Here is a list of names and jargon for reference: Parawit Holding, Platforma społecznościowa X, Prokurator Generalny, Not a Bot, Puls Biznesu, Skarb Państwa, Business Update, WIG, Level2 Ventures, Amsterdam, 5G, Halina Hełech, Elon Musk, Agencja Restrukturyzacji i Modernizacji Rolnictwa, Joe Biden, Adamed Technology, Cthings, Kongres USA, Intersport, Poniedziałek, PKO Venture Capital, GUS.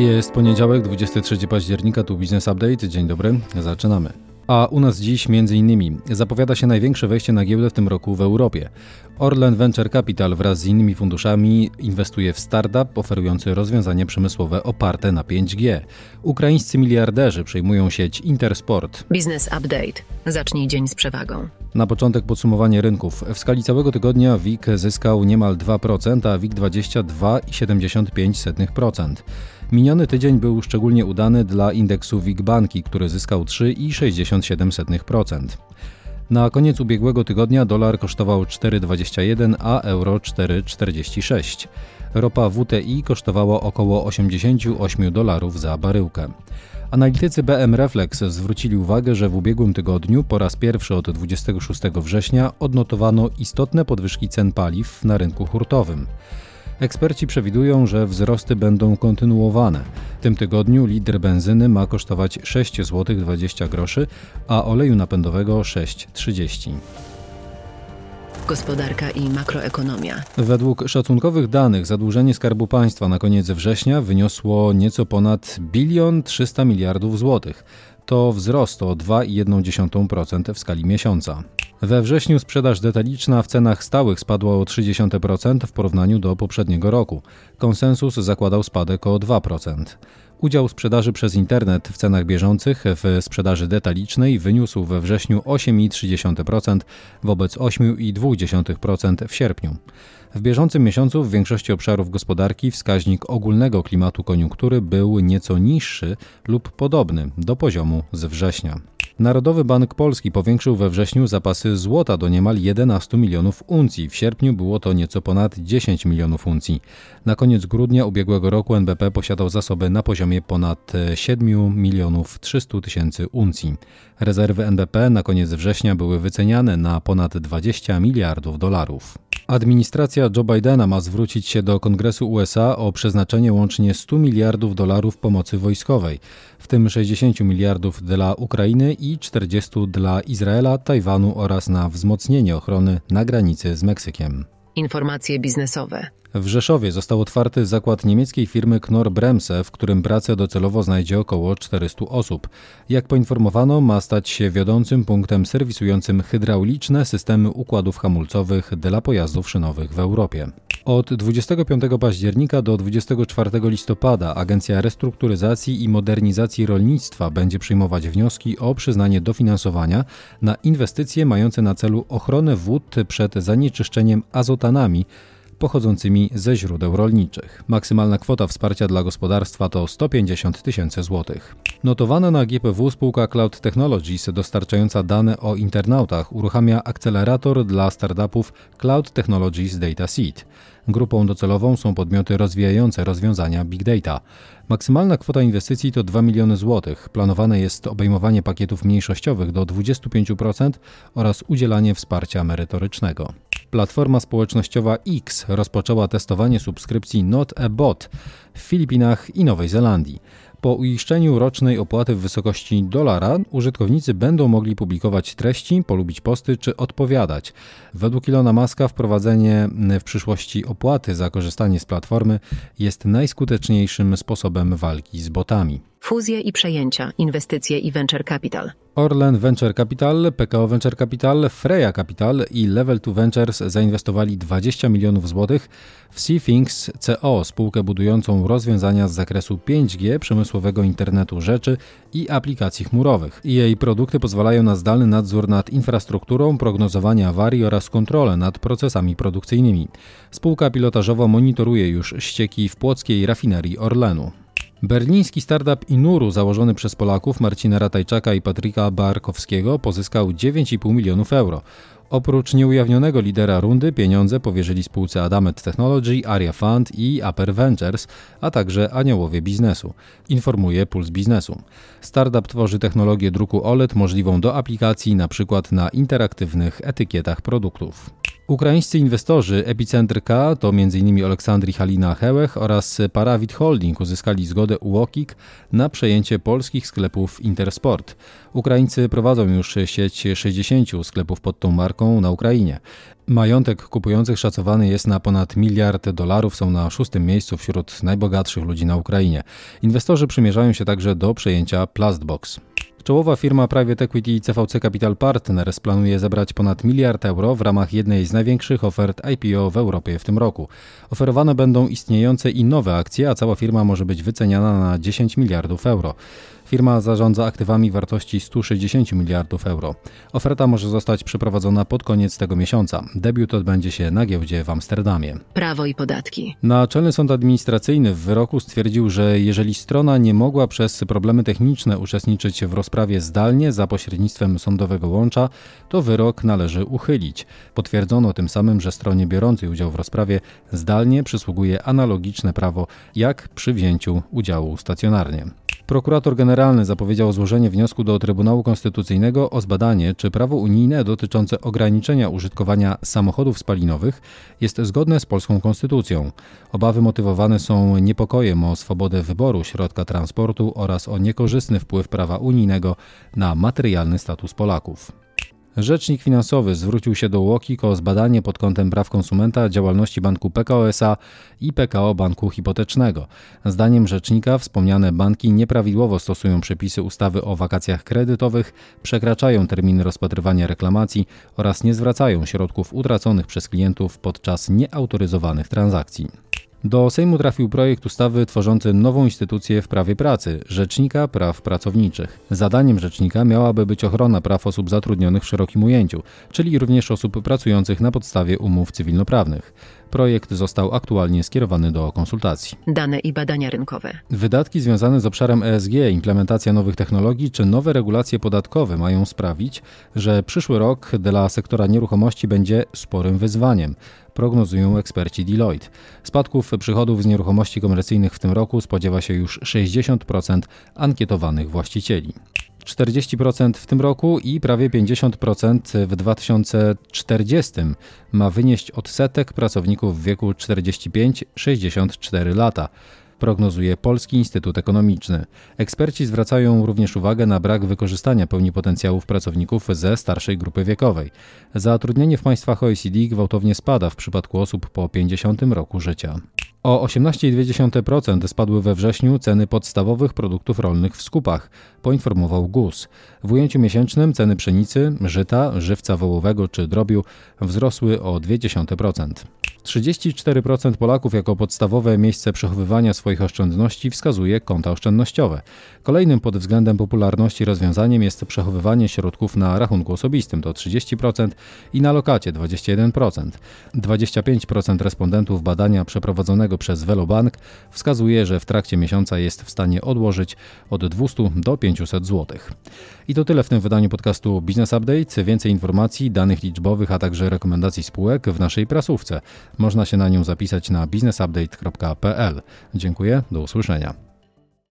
Jest poniedziałek, 23 października, tu Business Update. Dzień dobry, zaczynamy. A u nas dziś m.in. zapowiada się największe wejście na giełdę w tym roku w Europie. Orlen Venture Capital wraz z innymi funduszami inwestuje w startup oferujący rozwiązania przemysłowe oparte na 5G. Ukraińscy miliarderzy przejmują sieć Intersport. Business Update. Zacznij dzień z przewagą. Na początek podsumowanie rynków. W skali całego tygodnia WIG zyskał niemal 2%, a WIG 22,75%. Miniony tydzień był szczególnie udany dla indeksu WIG Banki, który zyskał 3,67%. Na koniec ubiegłego tygodnia dolar kosztował 4,21, a euro 4,46. Ropa WTI kosztowała około $88 za baryłkę. Analitycy BM Reflex zwrócili uwagę, że w ubiegłym tygodniu po raz pierwszy od 26 września odnotowano istotne podwyżki cen paliw na rynku hurtowym. Eksperci przewidują, że wzrosty będą kontynuowane. W tym tygodniu litr benzyny ma kosztować 6,20 zł, a oleju napędowego 6,30 zł. Gospodarka i makroekonomia. Według szacunkowych danych zadłużenie Skarbu Państwa na koniec września wyniosło nieco ponad 1,3 biliarda złotych. To wzrost o 2,1% w skali miesiąca. We wrześniu sprzedaż detaliczna w cenach stałych spadła o 0,3% w porównaniu do poprzedniego roku. Konsensus zakładał spadek o 2%. Udział sprzedaży przez internet w cenach bieżących w sprzedaży detalicznej wyniósł we wrześniu 8,3% wobec 8,2% w sierpniu. W bieżącym miesiącu w większości obszarów gospodarki wskaźnik ogólnego klimatu koniunktury był nieco niższy lub podobny do poziomu z września. Narodowy Bank Polski powiększył we wrześniu zapasy złota do niemal 11 milionów uncji. W sierpniu było to nieco ponad 10 milionów uncji. Na koniec grudnia ubiegłego roku NBP posiadał zasoby na poziomie ponad 7,3 mln uncji. Rezerwy NBP na koniec września były wyceniane na ponad $20 miliardów. Administracja Joe Bidena ma zwrócić się do Kongresu USA o przeznaczenie łącznie $100 miliardów pomocy wojskowej, w tym $60 miliardów dla Ukrainy i $40 dla Izraela, Tajwanu oraz na wzmocnienie ochrony na granicy z Meksykiem. Informacje biznesowe. W Rzeszowie został otwarty zakład niemieckiej firmy Knorr-Bremse, w którym pracę docelowo znajdzie około 400 osób. Jak poinformowano, ma stać się wiodącym punktem serwisującym hydrauliczne systemy układów hamulcowych dla pojazdów szynowych w Europie. Od 25 października do 24 listopada Agencja Restrukturyzacji i Modernizacji Rolnictwa będzie przyjmować wnioski o przyznanie dofinansowania na inwestycje mające na celu ochronę wód przed zanieczyszczeniem azotanami pochodzącymi ze źródeł rolniczych. Maksymalna kwota wsparcia dla gospodarstwa to 150 000 złotych. Notowana na GPW spółka Cloud Technologies, dostarczająca dane o internautach, uruchamia akcelerator dla startupów Cloud Technologies Data Seed. Grupą docelową są podmioty rozwijające rozwiązania Big Data. Maksymalna kwota inwestycji to 2 miliony złotych. Planowane jest obejmowanie pakietów mniejszościowych do 25% oraz udzielanie wsparcia merytorycznego. Platforma społecznościowa X rozpoczęła testowanie subskrypcji Not a Bot w Filipinach i Nowej Zelandii. Po uiszczeniu rocznej opłaty w wysokości $1 użytkownicy będą mogli publikować treści, polubić posty czy odpowiadać. Według Elona Muska wprowadzenie w przyszłości opłaty za korzystanie z platformy jest najskuteczniejszym sposobem walki z botami. Fuzje i przejęcia, inwestycje i venture capital. Orlen Venture Capital, PKO Venture Capital, Freya Capital i Level2 Ventures zainwestowali $20 milionów w Cthings CO, spółkę budującą rozwiązania z zakresu 5G, przemysłowego internetu rzeczy i aplikacji chmurowych. Jej produkty pozwalają na zdalny nadzór nad infrastrukturą, prognozowanie awarii oraz kontrolę nad procesami produkcyjnymi. Spółka pilotażowo monitoruje już ścieki w płockiej rafinerii Orlenu. Berliński startup Inuru, założony przez Polaków Marcina Ratajczaka i Patryka Barkowskiego, pozyskał €9,5 milionów. Oprócz nieujawnionego lidera rundy pieniądze powierzyli spółce Adamed Technology, Aria Fund i Upper Ventures, a także aniołowie biznesu, informuje Puls Biznesu. Startup tworzy technologię druku OLED możliwą do aplikacji np. na interaktywnych etykietach produktów. Ukraińscy inwestorzy Epicentr K, to m.in. Oleksandr i Halina Hełech oraz Parawit Holding, uzyskali zgodę UOKIK na przejęcie polskich sklepów Intersport. Ukraińcy prowadzą już sieć 60 sklepów pod tą marką na Ukrainie. Majątek kupujących szacowany jest na ponad $1 miliard, są na 6. miejscu wśród najbogatszych ludzi na Ukrainie. Inwestorzy przymierzają się także do przejęcia Plastbox. Czołowa firma Private Equity CVC Capital Partners planuje zebrać ponad $1 miliard w ramach jednej z największych ofert IPO w Europie w tym roku. Oferowane będą istniejące i nowe akcje, a cała firma może być wyceniana na $10 miliardów. Firma zarządza aktywami wartości $160 miliardów. Oferta może zostać przeprowadzona pod koniec tego miesiąca. Debiut odbędzie się na giełdzie w Amsterdamie. Prawo i podatki. Naczelny Sąd Administracyjny w wyroku stwierdził, że jeżeli strona nie mogła przez problemy techniczne uczestniczyć w rozprawie zdalnie za pośrednictwem sądowego łącza, to wyrok należy uchylić. Potwierdzono tym samym, że stronie biorącej udział w rozprawie zdalnie przysługuje analogiczne prawo jak przy wzięciu udziału stacjonarnie. Prokurator generalny zapowiedział złożenie wniosku do Trybunału Konstytucyjnego o zbadanie, czy prawo unijne dotyczące ograniczenia użytkowania samochodów spalinowych jest zgodne z polską konstytucją. Obawy motywowane są niepokojem o swobodę wyboru środka transportu oraz o niekorzystny wpływ prawa unijnego na materialny status Polaków. Rzecznik finansowy zwrócił się do UOKiK o zbadanie pod kątem praw konsumenta działalności banku PKO SA i PKO Banku Hipotecznego. Zdaniem rzecznika wspomniane banki nieprawidłowo stosują przepisy ustawy o wakacjach kredytowych, przekraczają terminy rozpatrywania reklamacji oraz nie zwracają środków utraconych przez klientów podczas nieautoryzowanych transakcji. Do Sejmu trafił projekt ustawy tworzący nową instytucję w prawie pracy, Rzecznika Praw Pracowniczych. Zadaniem rzecznika miałaby być ochrona praw osób zatrudnionych w szerokim ujęciu, czyli również osób pracujących na podstawie umów cywilnoprawnych. Projekt został aktualnie skierowany do konsultacji. Dane i badania rynkowe. Wydatki związane z obszarem ESG, implementacja nowych technologii czy nowe regulacje podatkowe mają sprawić, że przyszły rok dla sektora nieruchomości będzie sporym wyzwaniem, prognozują eksperci Deloitte. Spadków przychodów z nieruchomości komercyjnych w tym roku spodziewa się już 60% ankietowanych właścicieli. 40% w tym roku i prawie 50% w 2040 ma wynieść odsetek pracowników w wieku 45-64 lata, prognozuje Polski Instytut Ekonomiczny. Eksperci zwracają również uwagę na brak wykorzystania pełni potencjałów pracowników ze starszej grupy wiekowej. Zatrudnienie w państwach OECD gwałtownie spada w przypadku osób po 50 roku życia. O 18,2% spadły we wrześniu ceny podstawowych produktów rolnych w skupach, poinformował GUS. W ujęciu miesięcznym ceny pszenicy, żyta, żywca wołowego czy drobiu wzrosły o 0,2%. 34% Polaków jako podstawowe miejsce przechowywania swoich oszczędności wskazuje konta oszczędnościowe. Kolejnym pod względem popularności rozwiązaniem jest przechowywanie środków na rachunku osobistym, to 30%, i na lokacie 21%. 25% respondentów badania przeprowadzonego przez Velobank wskazuje, że w trakcie miesiąca jest w stanie odłożyć od 200 do 500 zł. I to tyle w tym wydaniu podcastu Business Update. Więcej informacji, danych liczbowych, a także rekomendacji spółek w naszej prasówce. Można się na nią zapisać na biznesupdate.pl. Dziękuję, do usłyszenia.